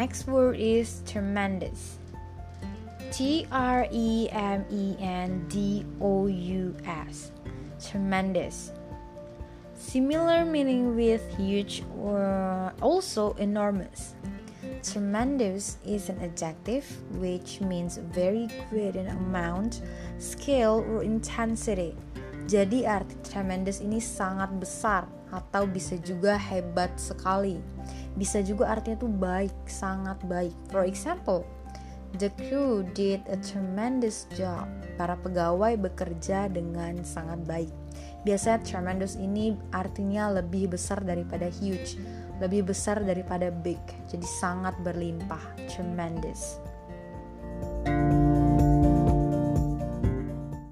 next word is tremendous. Tremendous. Tremendous. Similar meaning with huge or also enormous. Tremendous is an adjective which means very great in amount, scale, or intensity. Jadi arti tremendous ini sangat besar atau bisa juga hebat sekali. Bisa juga artinya tuh baik, sangat baik. For example, the crew did a tremendous job. Para pegawai bekerja dengan sangat baik. Biasanya tremendous ini artinya lebih besar daripada huge, lebih besar daripada big. Jadi sangat berlimpah, tremendous.